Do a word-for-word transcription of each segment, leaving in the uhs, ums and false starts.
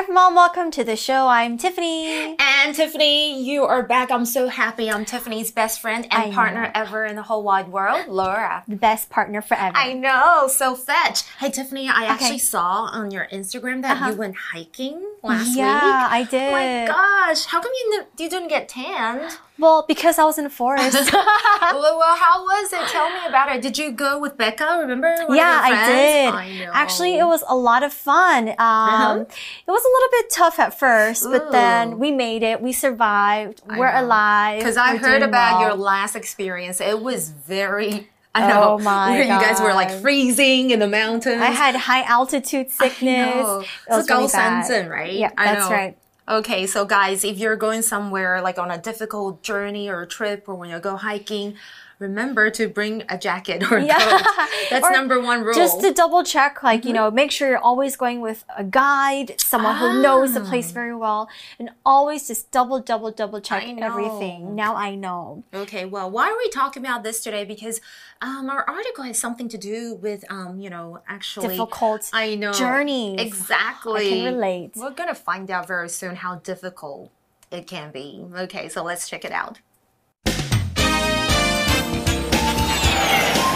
Hi everyone, welcome to the show. I'm Tiffany. And Tiffany, you are back. I'm so happy. I'm Tiffany's best friend and I partner know. ever in the whole wide world, Laura. The best partner forever. I know, so fetch. Hey Tiffany, I okay. actually saw on your Instagram that uh-huh. you went hiking last yeah, week. Yeah, I did. Oh my gosh, how come you, you didn't get tanned? Well, because I was in the forest. well, well, how was it? Tell me about it. Did you go with Becca? Remember? One yeah, of your friends? I did. I know. Actually, it was a lot of fun. Um, uh-huh. It was a little bit tough at first, Ooh. but then we made it. We survived. I We're know. alive. Because I We're heard about well. your last experience. It was very... I know. Oh my you God. guys were like freezing in the mountains. I had high altitude sickness. I know. It was so really bad. right? Yeah, I that's know. right. Okay, so guys, if you're going somewhere like on a difficult journey or a trip or when you go hiking, remember to bring a jacket or a yeah. coat. That's or number one rule. Just to double check, like, mm-hmm. you know, make sure you're always going with a guide, someone ah. who knows the place very well, and always just double, double, double check everything. Now I know. Okay, well, why are we talking about this today? Because um, our article has something to do with, um, you know, actually... Difficult I know. journeys. Exactly. I can relate. We're going to find out very soon how difficult it can be. Okay, so let's check it out.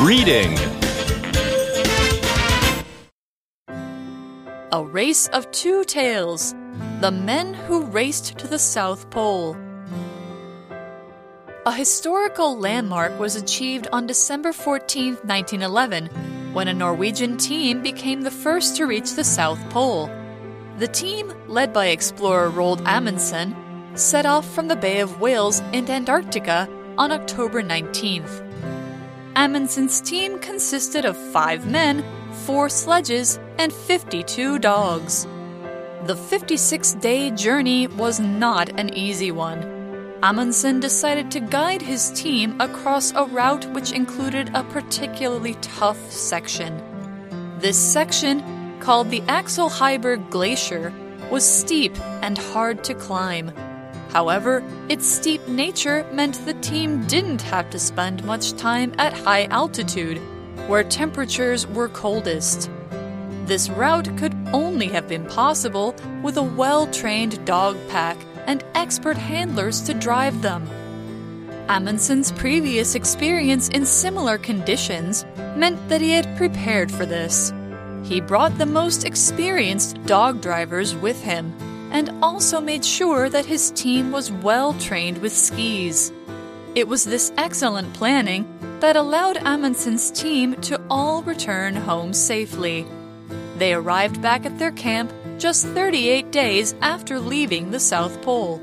Reading. A race of two tales. The men who raced to the South Pole. A historical landmark was achieved on December fourteenth, nineteen eleven, when a Norwegian team became the first to reach the South Pole. The team, led by explorer Roald Amundsen, set off from the Bay of Wales into Antarctica on October nineteenth. Amundsen's team consisted of five men, four sledges, and fifty-two dogs. The fifty-six day journey was not an easy one. Amundsen decided to guide his team across a route which included a particularly tough section. This section, called the Axel Heiberg Glacier, was steep and hard to climb. However, its steep nature meant the team didn't have to spend much time at high altitude, where temperatures were coldest. This route could only have been possible with a well-trained dog pack and expert handlers to drive them. Amundsen's previous experience in similar conditions meant that he had prepared for this. He brought the most experienced dog drivers with him, and also made sure that his team was well trained with skis. It was this excellent planning that allowed Amundsen's team to all return home safely. They arrived back at their camp just thirty-eight days after leaving the South Pole.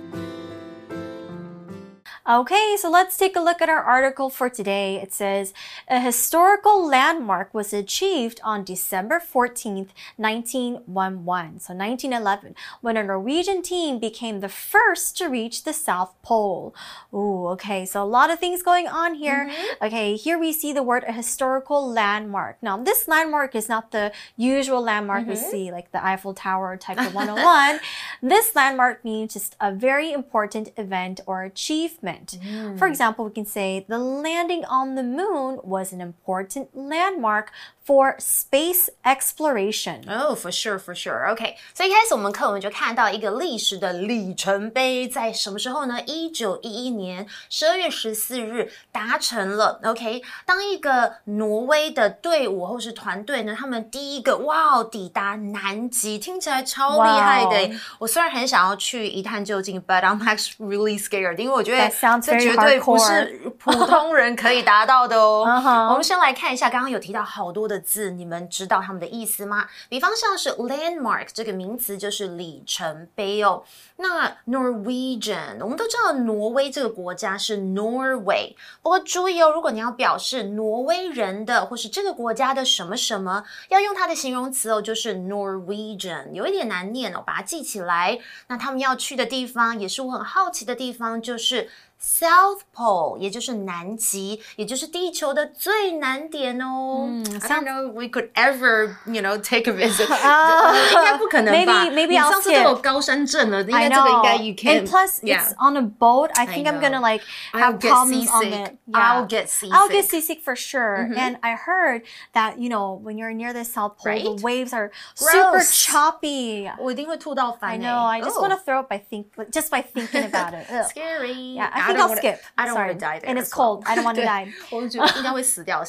Okay, so let's take a look at our article for today. It says, a historical landmark was achieved on December fourteenth, nineteen eleven, so nineteen eleven, when a Norwegian team became the first to reach the South Pole. Ooh, okay, so a lot of things going on here. Mm-hmm. Okay, here we see the word a historical landmark. Now, this landmark is not the usual landmark mm-hmm. we see, like the Eiffel Tower type of one oh one. This landmark means just a very important event or achievement. Mm. For example, we can say the landing on the moon was an important landmark for space exploration. Oh, for sure, for sure. Okay, 所以一开始我们课文就看到一个历史的里程碑，在什么时候呢？ 一九一一年十二月十四日达成了。OK， 当一个挪威的队伍或是团队呢，他们第一个哇抵达南极，听起来超厉害的。Wow. 我虽然很想要去一探究竟 ，but I'm actually really scared， 因为我觉得这绝对不是普通人可以达到的哦。uh-huh. 我们先来看一下，刚刚有提到好多的字，你们知道他们的意思吗？比方像是 landmark 这个名词就是里程碑哦。那 Norwegian 我们都知道挪威这个国家是 Norway， 不过注意哦，如果你要表示挪威人的或是这个国家的什么什么，要用它的形容词哦，就是 Norwegian， 有一点难念哦，把它记起来。那他们要去的地方也是我很好奇的地方，就是 South Pole， 也就是南极，也就是地球的最南点哦。Mm, I don't know if we could ever, you know, take a visit. Uh, 应该不可能吧 maybe, maybe 你上次都有高山症了，应该这个应该 you can. And plus, yeah. It's on a boat. I think I I'm going to like have problems seasick. On it. Yeah. I'll get seasick. I'll get seasick for sure. Mm-hmm. And I heard that, you know, when you're near the South Pole, right? The waves are Gross. Super choppy. 我一定会吐到烦。I know. I just、oh. want to throw up by think, just by thinking about it. Scary. Yeah, I I think I'll skip. I don't want to die there. And it's cold. I don't want to die. 我觉得应该会死掉，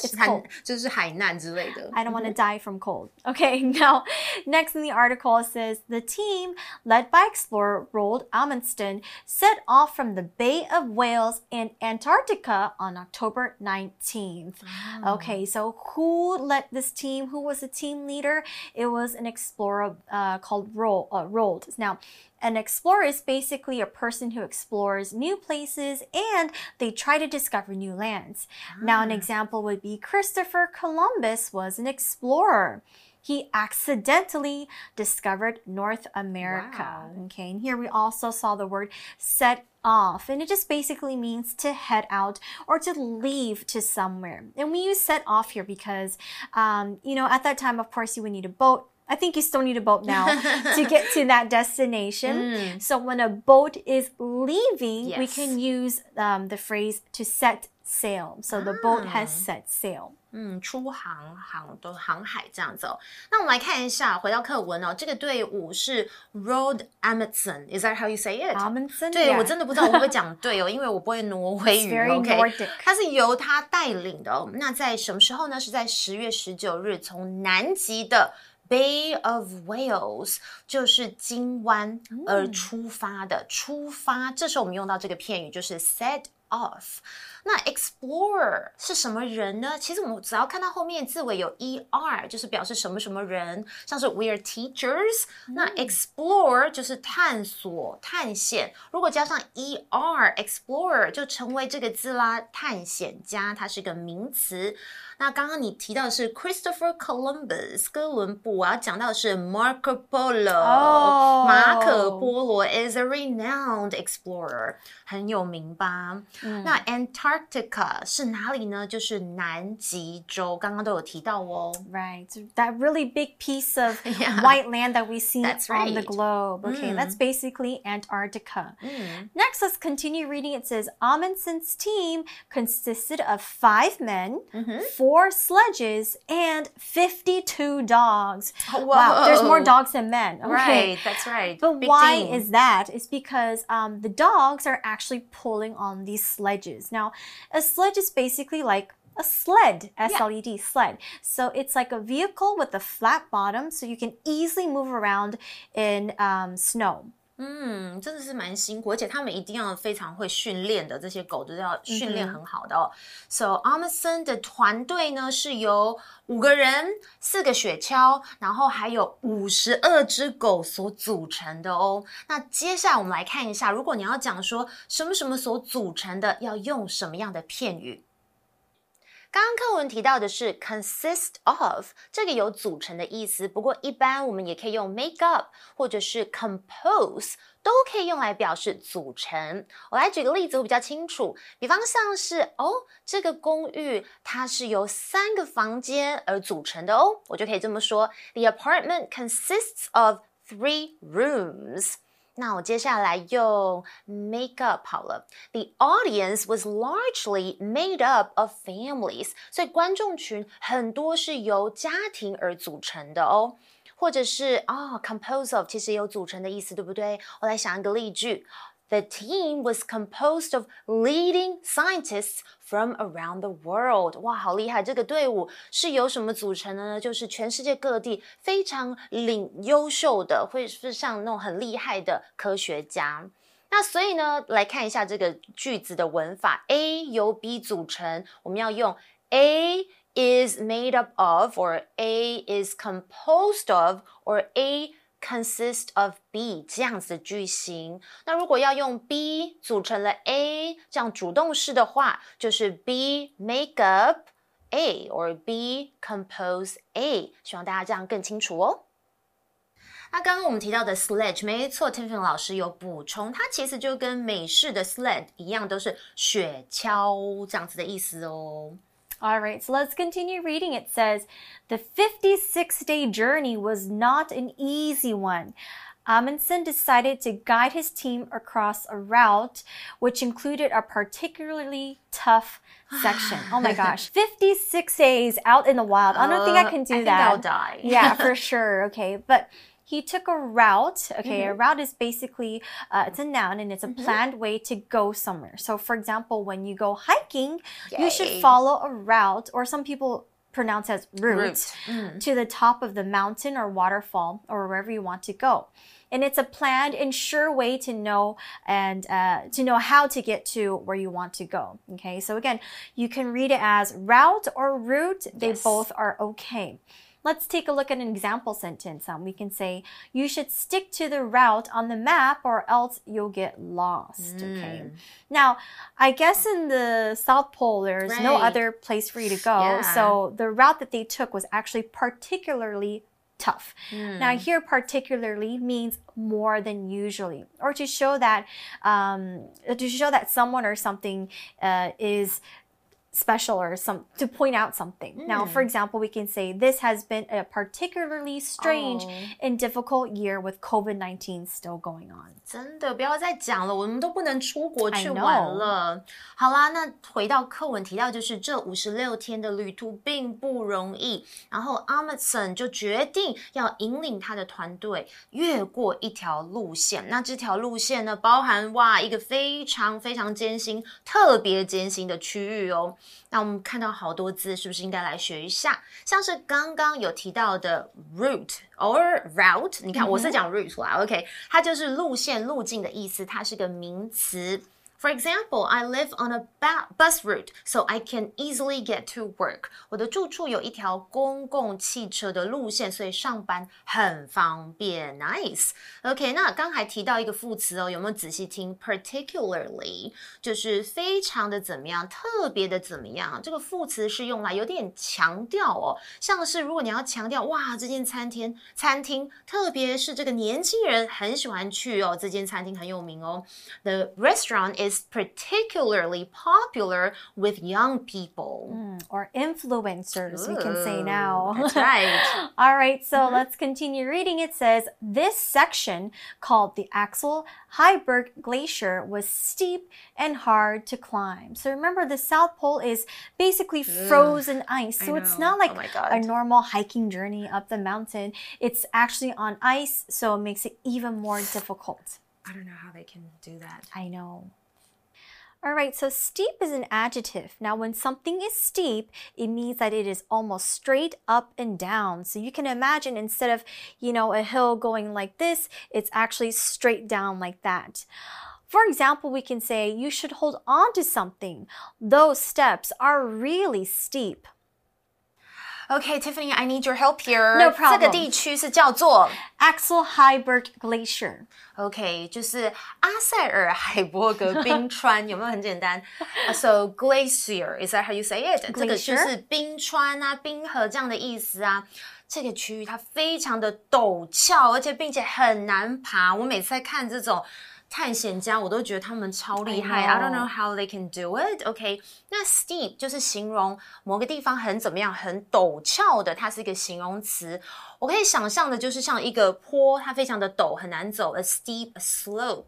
就是海难之类的。I don't want to die from cold. Okay, now, next in the article it says, the team, led by explorer Roald Amundsen, set off from the Bay of Wales in Antarctica on October nineteenth. Oh. Okay, so who led this team? Who was the team leader? It was an explorer uh, called Roald. Uh, Roald. Now, an explorer is basically a person who explores new places and they try to discover new lands. Ah. Now, an example would be Christopher Columbus was an explorer. He accidentally discovered North America. Wow. Okay, and here we also saw the word set off, and it just basically means to head out or to leave to somewhere. And we use set off here because, um, you know, at that time, of course, you would need a boat. I think you still need a boat now to get to that destination. Mm. So when a boat is leaving, yes. we can use um, the phrase to set sail. So ah. the boat has set sail. 嗯，出航航都航海这样子哦。那我们来看一下，回到课文哦。这个队伍是 Roald Amundsen. Is that how you say it? Amundsen. 对， yeah. 我真的不知道我会不会讲对哦，因为我不会挪威语。OK， 它是由他带领的哦。那在什么时候呢？是在十月十九日从南极的 Bay of Wales 就是金湾而出发的、嗯、出发这时候我们用到这个片语就是 set off 那 explorer 是什么人呢其实我们只要看到后面字尾有 er 就是表示什么什么人像是 we are teachers、嗯、那 explore 就是探索探险如果加上 er explorer 就成为这个字啦探险家它是个名词那刚刚你提到的是 Christopher Columbus 哥伦布我要讲到的是 Marco Polo 马可波罗 is a renowned explorer 很有名吧、嗯、那 Antarctica 是哪里呢就是南极洲刚刚都有提到哦 Right, that really big piece of yeah, white land that we see that's on right. the globe Okay, mm. that's basically Antarctica、mm. Next, let's continue reading It says, Amundsen's team consisted of five men, mm-hmm. four sledges and fifty-two dogs. Whoa. Wow, there's more dogs than men. Okay. Right, that's right. But Big why team. Is that? It's because um, the dogs are actually pulling on these sledges. Now, a sledge is basically like a sled, S L E D, yeah. sled. So it's like a vehicle with a flat bottom, so you can easily move around in um, snow.嗯，真的是蛮辛苦，而且他们一定要非常会训练的，这些狗都要训练很好的哦。Mm-hmm. So Amundsen 的团队呢是由五个人、四个雪橇，然后还有五十二只狗所组成的哦。那接下来我们来看一下，如果你要讲说什么什么所组成的，要用什么样的片语？刚刚课文提到的是 consist of 这个有组成的意思不过一般我们也可以用 make up 或者是 compose 都可以用来表示组成我来举个例子我比较清楚比方像是哦这个公寓它是由三个房间而组成的哦我就可以这么说 The apartment consists of three rooms那我接下来用 make up 好了 The audience was largely made up of families 所以观众群很多是由家庭而组成的哦或者是啊、哦、compose of 其实有组成的意思对不对我来想一个例句 The team was composed of leading scientists from around the world 哇好厉害这个队伍是由什么组成的呢就是全世界各地非常领优秀的或是像那种很厉害的科学家那所以呢来看一下这个句子的文法 A 由 B 组成我们要用 A is made up of or A is composed of or A consist of B 这样子的句型那如果要用 B 组成了 A 这样主动式的话就是 B make up A or B compose A 希望大家这样更清楚哦那刚刚我们提到的 sledge， 没错 ，Tiffany 老师有补充，它其实就跟美式的 sled 一样，都是雪橇这样子的意思哦。All right, so let's continue reading. It says, the fifty-six day journey was not an easy one. Amundsen decided to guide his team across a route, which included a particularly tough section. Oh my gosh. fifty-six days out in the wild. I don't uh, think I can do I that. I think I'll die. Yeah, for sure. Okay, but he took a route. Okay, mm-hmm. a route is basically, uh, it's a noun and it's a mm-hmm. planned way to go somewhere. So for example, when you go hiking, Yay. you should follow a route, or some people pronounce as route, route. Mm. to the top of the mountain or waterfall or wherever you want to go. And it's a planned and sure way to know and uh, to know how to get to where you want to go. Okay, so again, you can read it as route or route. They yes. both are okay. Let's take a look at an example sentence. Um, we can say, you should stick to the route on the map or else you'll get lost. Mm. Okay. Now, I guess in the South Pole, there's right. no other place for you to go. Yeah. So the route that they took was actually particularly tough. Mm. Now here, particularly means more than usually, or to show that, um, to show that someone or something uh, is special or some to point out something. Mm. Now, for example, we can say this has been a particularly strange oh. and difficult year with COVID nineteen still going on. 真的不要再讲了，我们都不能出国去玩了。好啦，那回到课文提到，就是这五十六天的旅途并不容易。然后 Amundsen 就决定要引领他的团队越过一条路线。那这条路线呢，包含哇一个非常非常艰辛、特别艰辛的区域哦。那我们看到好多字，是不是应该来学一下？像是刚刚有提到的 route or route， 你看我是讲 route 啦 ，OK， 它就是路线、路径的意思，它是个名词。For example, I live on a bus route, so I can easily get to work. 我的住处有一条公共汽车的路线，所以上班很方便。Nice. OK, 那刚才提到一个副词哦，有没有仔细听 ？Particularly 就是非常的怎么样，特别的怎么样。这个副词是用来有点强调哦，像是如果你要强调哇，这间餐厅餐厅，特别是这个年轻人很喜欢去哦，这间餐厅很有名哦。The restaurant is particularly popular with young people. Mm, or influencers, Ooh, we can say now. That's right. All right, so mm-hmm. let's continue reading. It says, this section, called the Axel Heiberg Glacier, was steep and hard to climb. So remember, the South Pole is basically frozen mm, ice. So it's not like oh a normal hiking journey up the mountain. It's actually on ice, so it makes it even more difficult. I don't know how they can do that. I know. All right, so steep is an adjective. Now, when something is steep, it means that it is almost straight up and down. So you can imagine instead of, you know, a hill going like this, it's actually straight down like that. For example, we can say, you should hold on to something. Those steps are really steep. Okay, Tiffany, I need your help here. No problem. 这个地区是叫做 Axel Heiberg Glacier. Okay, 就是阿塞尔海伯格冰川，有没有很简单？ So glacier, is that how you say it? Glacier? 这个就是冰川啊、冰河这样的意思啊。这个区域它非常的陡峭，而且并且很难爬。我每次在看这种探险家，我都觉得他们超厉害。I, I don't know how they can do it. OK， 那 steep 就是形容某个地方很怎么样，很陡峭的，它是一个形容词。我可以想象的就是像一个坡，它非常的陡，很难走。A steep slope.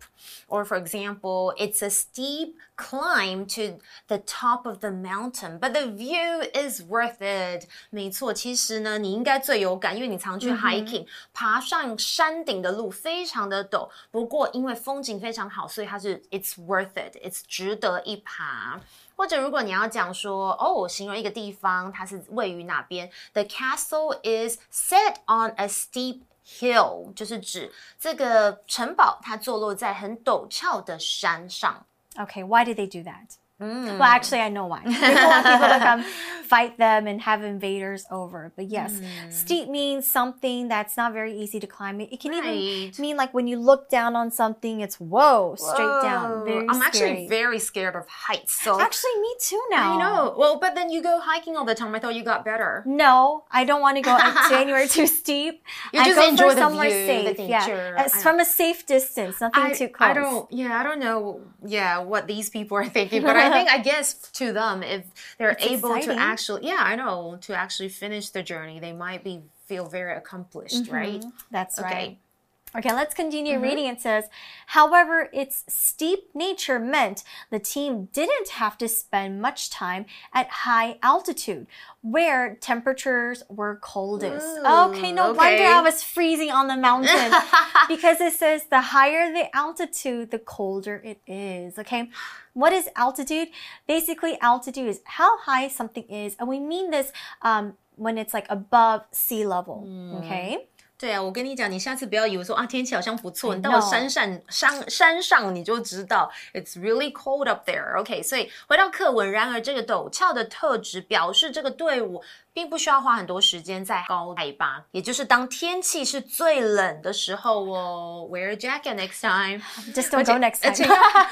Or for example, it's a steep climb to the top of the mountain, but the view is worth it. 没错，其实呢，你应该最有感，因为你常去 hiking，、嗯、爬上山顶的路非常的陡，不过因为风景非常好，所以它是 it's worth it, it's 值得一爬。或者如果你要讲说哦，形容一个地方它是位于哪边 ，the castle is set on a steep hill， 就是指这个城堡它坐落在很陡峭的山上。Okay, why did they do that? Mm. Well, actually, I know why. They don't want people to come fight them and have invaders over. But yes, mm. steep means something that's not very easy to climb. It can right. even mean like when you look down on something, it's whoa, whoa. straight down. Very I'm scary. actually very scared of heights. So actually, me too now. I know. Well, but then you go hiking all the time. I thought you got better. No, I don't want to go to anywhere too steep. You just I go enjoy for the somewhere view, safe. The nature. Yeah, from a safe distance, nothing I, too close. I don't. Yeah, I don't know. Yeah, what these people are thinking, but. I I think, I guess, to them, if they're it's able exciting. to actually, yeah, I know, to actually finish the journey, they might be feel very accomplished, mm-hmm. right? That's okay. right. Okay, let's continue mm-hmm. reading. It says, however, its steep nature meant the team didn't have to spend much time at high altitude where temperatures were coldest. Ooh, okay, no okay. wonder I was freezing on the mountain because it says the higher the altitude, the colder it is, okay? What is altitude? Basically, altitude is how high something is, and we mean this um, when it's like above sea level, mm. okay?对啊，我跟你讲，你下次不要以为说啊天气好像不错，你到了山上山山上你就知道 ，it's really cold up there。OK， 所以回到课文，然而这个陡峭的特质表示这个队伍并不需要花很多时间在高海拔，也就是当天气是最冷的时候哦 ，wear a jacket next time。Just don't go next time 而且要。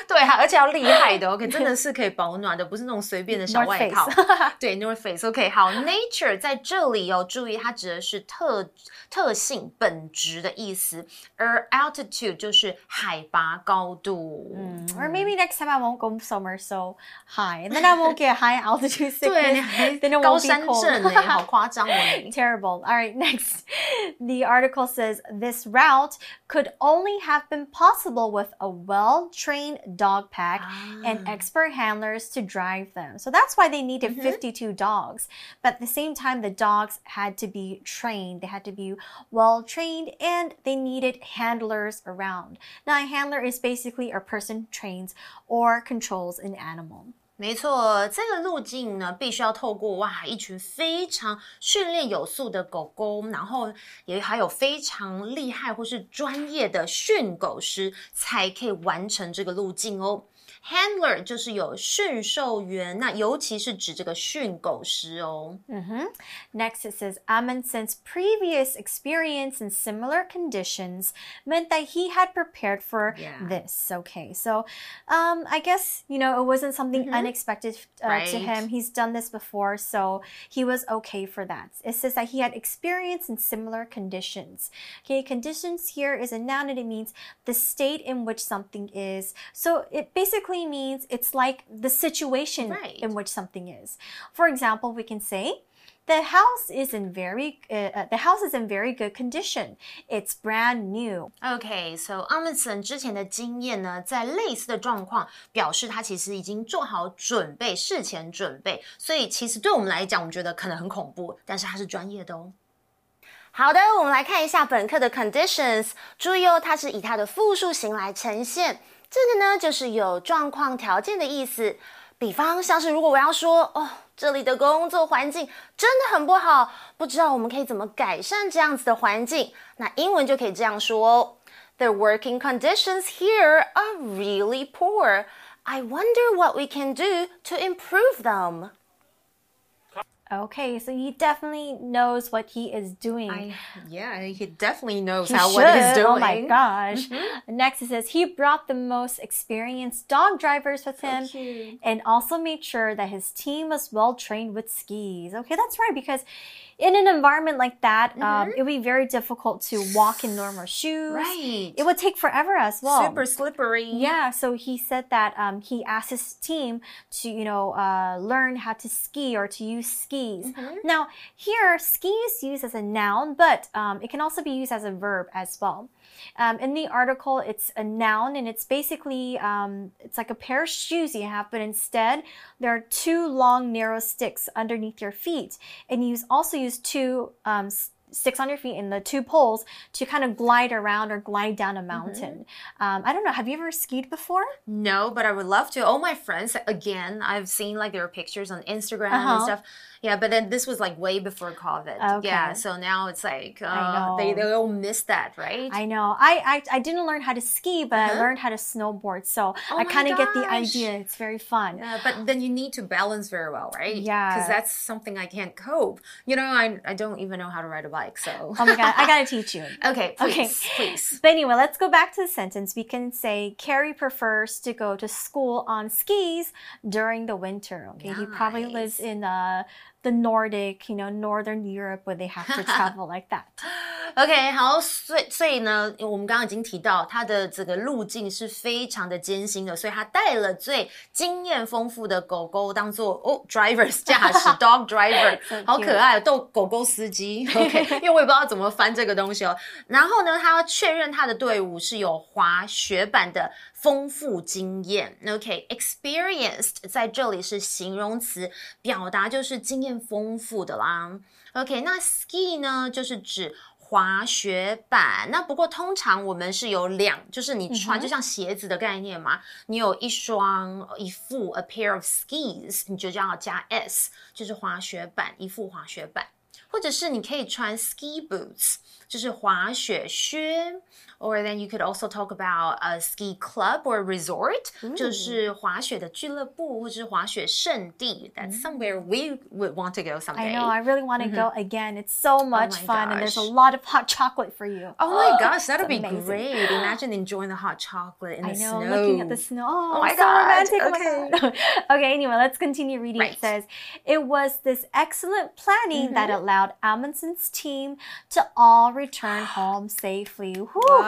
对啊，而且要厉害的 ，OK， 真的是可以保暖的，不是那种随便的小外套。对 ，North Face。OK， 好 ，nature 在这里哦，注意它指的是特特性。本质的意思，而 altitude 就是海拔高度。嗯 ，or maybe next time I won't go somewhere so high, and then I won't get high altitude sickness. 对，高山症哎，好夸张哦！Terrible. All right, next. The article says this route could only have been possible with a well-trained dog pack and expert handlers to drive them. So that's why they needed fifty-two dogs. But at the same time, the dogs had to be trained. They had to be well. Trained and they needed handlers around. Now, a handler is basically a person trains or controls an animal. 没错，这个路径呢，必须要透过哇一群非常训练有素的狗狗，然后也还有非常厉害或是专业的训狗师，才可以完成这个路径哦。Handler 就是有驯兽员，那尤其是指这个驯狗师哦。Mm-hmm. Next, it says Amundsen's previous experience in similar conditions meant that he had prepared for yeah. this. Okay, so um, I guess you know it wasn't something mm-hmm. unexpected uh, right. to him. He's done this before, so he was okay for that. It says that he had experience in similar conditions. Okay, conditions here is a noun and it means the state in which something is. So it basically means it's like the situation right. in which something is. For example, we can say the house is in very uh, the house is in very good condition. It's brand new. Okay, so Amundsen 之前的经验呢，在类似的状况，表示他其实已经做好准备，事前准备。所以其实对我们来讲，我们觉得可能很恐怖，但是他是专业的哦。好的，我们来看一下本课的 conditions。注意哦，它是以它的复数形来呈现。这个呢，就是有状况条件的意思。比方像是如果我要说，哦，这里的工作环境真的很不好，不知道我们可以怎么改善这样子的环境，那英文就可以这样说哦。The working conditions here are really poor. I wonder what we can do to improve them.Okay, so he definitely knows what he is doing. I, yeah, he definitely knows he how should. what he's doing. Oh my gosh. Mm-hmm. Next it says, he brought the most experienced dog drivers with him okay. and also made sure that his team was well-trained with skis. Okay, that's right, because in an environment like that, mm-hmm. um, it would be very difficult to walk in normal shoes. Right. It would take forever as well. Super slippery. Yeah, so he said that um, he asked his team to, you know, uh, learn how to ski or to use skis. Mm-hmm. Now, here, ski is used as a noun, but um, it can also be used as a verb as well. Um, in the article, it's a noun, and it's basically, um, it's like a pair of shoes you have, but instead, there are two long, narrow sticks underneath your feet. And you also use two um, sticks on your feet and the two poles to kind of glide around or glide down a mountain. Mm-hmm. um, I don't know, have you ever skied before? No, but I would love to. All my friends, again, I've seen like there are pictures on Instagram uh-huh. and stuff. Yeah, but then this was like way before COVID. Okay. Yeah, so now it's like uh, they, they all miss that, right? I know. I, I, I didn't learn how to ski, but uh-huh. I learned how to snowboard. So oh I kind of get the idea. It's very fun. Yeah, but then you need to balance very well, right? Yeah. Because that's something I can't cope. You know, I, I don't even know how to ride a bike, so. Oh my God, I gotta teach you. Okay, please, okay. please. But anyway, let's go back to the sentence. We can say, Carrie prefers to go to school on skis during the winter. Okay, nice. He probably lives in uh, the Nordic, you know, Northern Europe where they have to travel like that. OK, 好，所以所以呢，我们刚刚已经提到他的这个路径是非常的艰辛的，所以他带了最经验丰富的狗狗当做哦 drivers 驾驶 dog driver， 好可爱，逗狗狗司机。OK， 因为我也不知道怎么翻这个东西哦。然后呢，他要确认他的队伍是有滑雪板的丰富经验。OK， experienced 在这里是形容词，表达就是经验丰富的啦。OK， 那 ski 呢就是指滑雪板，那不过通常我们是有两，就是你穿、嗯、就像鞋子的概念嘛，你有一双一副 a pair of skis， 你就这样加 s， 就是滑雪板，一副滑雪板，或者是你可以穿 ski boots， 就是滑雪靴。Or then you could also talk about a ski club or resort, mm. 就是滑雪的俱乐部或是滑雪圣地. That's somewhere we would want to go someday. I know, I really want to mm-hmm. go again. It's so much oh fun gosh. And there's a lot of hot chocolate for you. Oh my gosh, that'd be amazing. Great. Imagine enjoying the hot chocolate in I the know, snow. I know, looking at the snow. Oh, oh my so God. Romantic. Okay. Oh okay, anyway, let's continue reading. Right. It says, it was this excellent planning mm-hmm. that allowed Amundsen's team to all return home safely.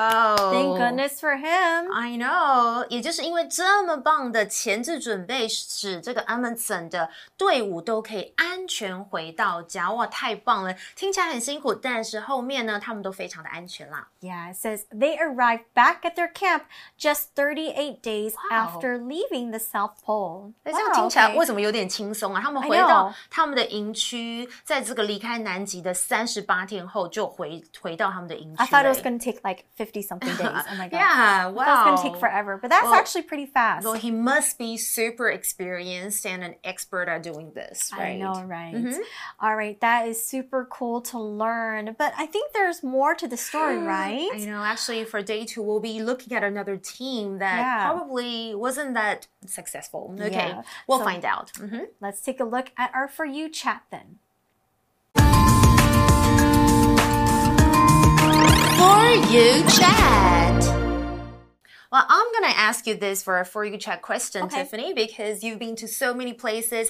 Oh, thank goodness for him. I know. 也就是因为这么棒的前置准备，使这个 Amundsen 的队伍都可以安全回到家。哇，太棒了！听起来很辛苦，但是后面呢，他们都非常的安全啦。Yeah, it says they arrived back at their camp just thirty-eight days wow. after leaving the South Pole. 这样听起来为什么有点轻松啊？他们回到他们的营区，在这个离开南极的三十八天后就回回到他们的营区。I thought it was going to take like fifty-something days. Oh my God. Yeah, wow. That was going to take forever, but that's well, actually pretty fast. Well, he must be super experienced and an expert at doing this, right? I know, right? Mm-hmm. All right, that is super cool to learn, but I think there's more to the story, right? I know, actually for day two, we'll be looking at another team that yeah. probably wasn't that successful. Okay, yeah. we'll so, find out. Mm-hmm. Let's take a look at our For You chat then. For You Chat. Well, I'm going to ask you this for a For You Chat question, okay. Tiffany, because you've been to so many places.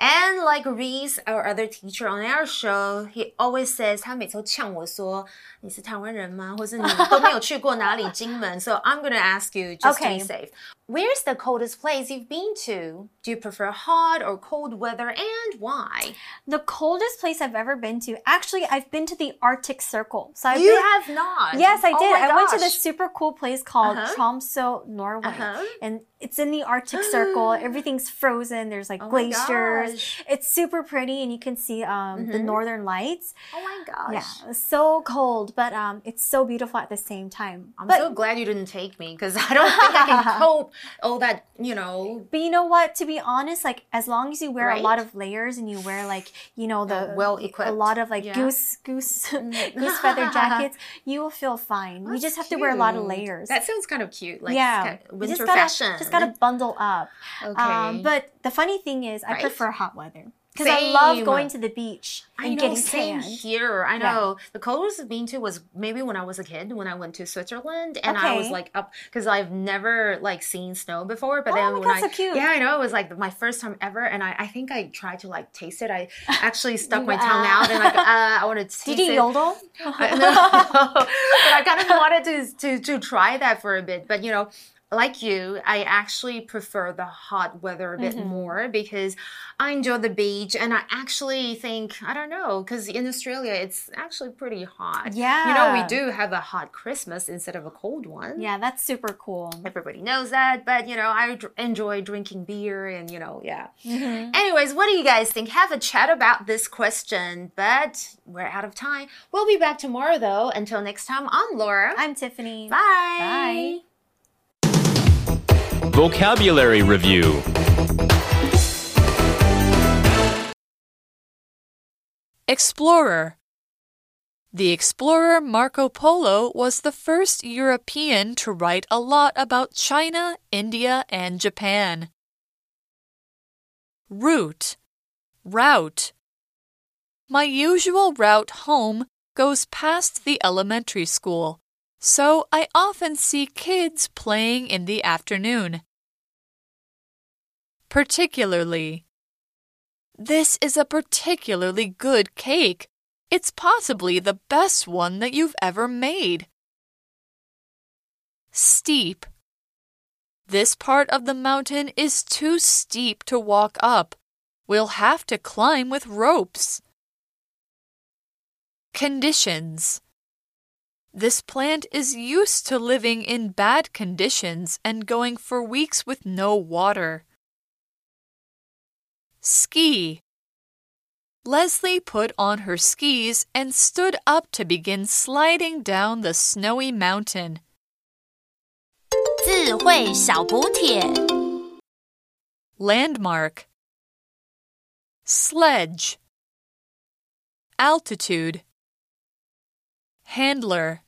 And like Reese, our other teacher on our show, he always says, 他每次都呛我说你是台湾人吗？或是你都没有去过哪里金门。So I'm going to ask you, just okay. to be safe, where's the coldest place you've been to? Do you prefer hot or cold weather and why? The coldest place I've ever been to, actually, I've been to the Arctic Circle. So I've you been, have not? Yes, I did. Oh I gosh. went to this super cool place called uh-huh. Tromsø, Norway. Uh-huh. And it's in the Arctic Circle. Everything's frozen. There's like oh glaciers. It's super pretty and you can see um, mm-hmm. the northern lights. Oh my gosh. Yeah, so cold, but um, it's so beautiful at the same time. I'm but, so glad you didn't take me because I don't think I can cope all that, you know. But you know what? To be honest, like as long as you wear right? a lot of layers and you wear like, you know, the uh, well-equipped. A lot of like yeah. goose, goose, goose feather jackets, you will feel fine. That's you just have cute. to wear a lot of layers. That sounds kind of cute. Like yeah. kind of winter just gotta, fashion. Just got to bundle up. Okay. Um, but the funny thing is I right? prefer hot weather. Because I love going to the beach and I know, getting same tan. Here. I know. Yeah. The coldest I've been to was maybe when I was a kid, when I went to Switzerland. And okay. I was like up, because I've never like seen snow before. But oh then my when God, I, so cute. Yeah, I know. It was like my first time ever. And I, I think I tried to like taste it. I actually stuck my tongue out and like, uh, I wanted to taste it. Did you yodel? I, no, no. But I kind of wanted to, to, to try that for a bit. But you know, like you, I actually prefer the hot weather a bit mm-hmm. more because I enjoy the beach and I actually think, I don't know, because in Australia, it's actually pretty hot. Yeah. You know, we do have a hot Christmas instead of a cold one. Yeah, that's super cool. Everybody knows that, but, you know, I d- enjoy drinking beer and, you know, yeah. Mm-hmm. Anyways, what do you guys think? Have a chat about this question, but we're out of time. We'll be back tomorrow, though. Until next time, I'm Laura. I'm Tiffany. Bye. Bye. Vocabulary Review Explorer. The explorer Marco Polo was the first European to write a lot about China, India, and Japan. Route. Route. My usual route home goes past the elementary school, so I often see kids playing in the afternoon. Particularly. This is a particularly good cake. It's possibly the best one that you've ever made. Steep. This part of the mountain is too steep to walk up. We'll have to climb with ropes. Conditions. This plant is used to living in bad conditions and going for weeks with no water. Ski. Leslie put on her skis and stood up to begin sliding down the snowy mountain. 智慧小补帖 Landmark Sledge Altitude Handler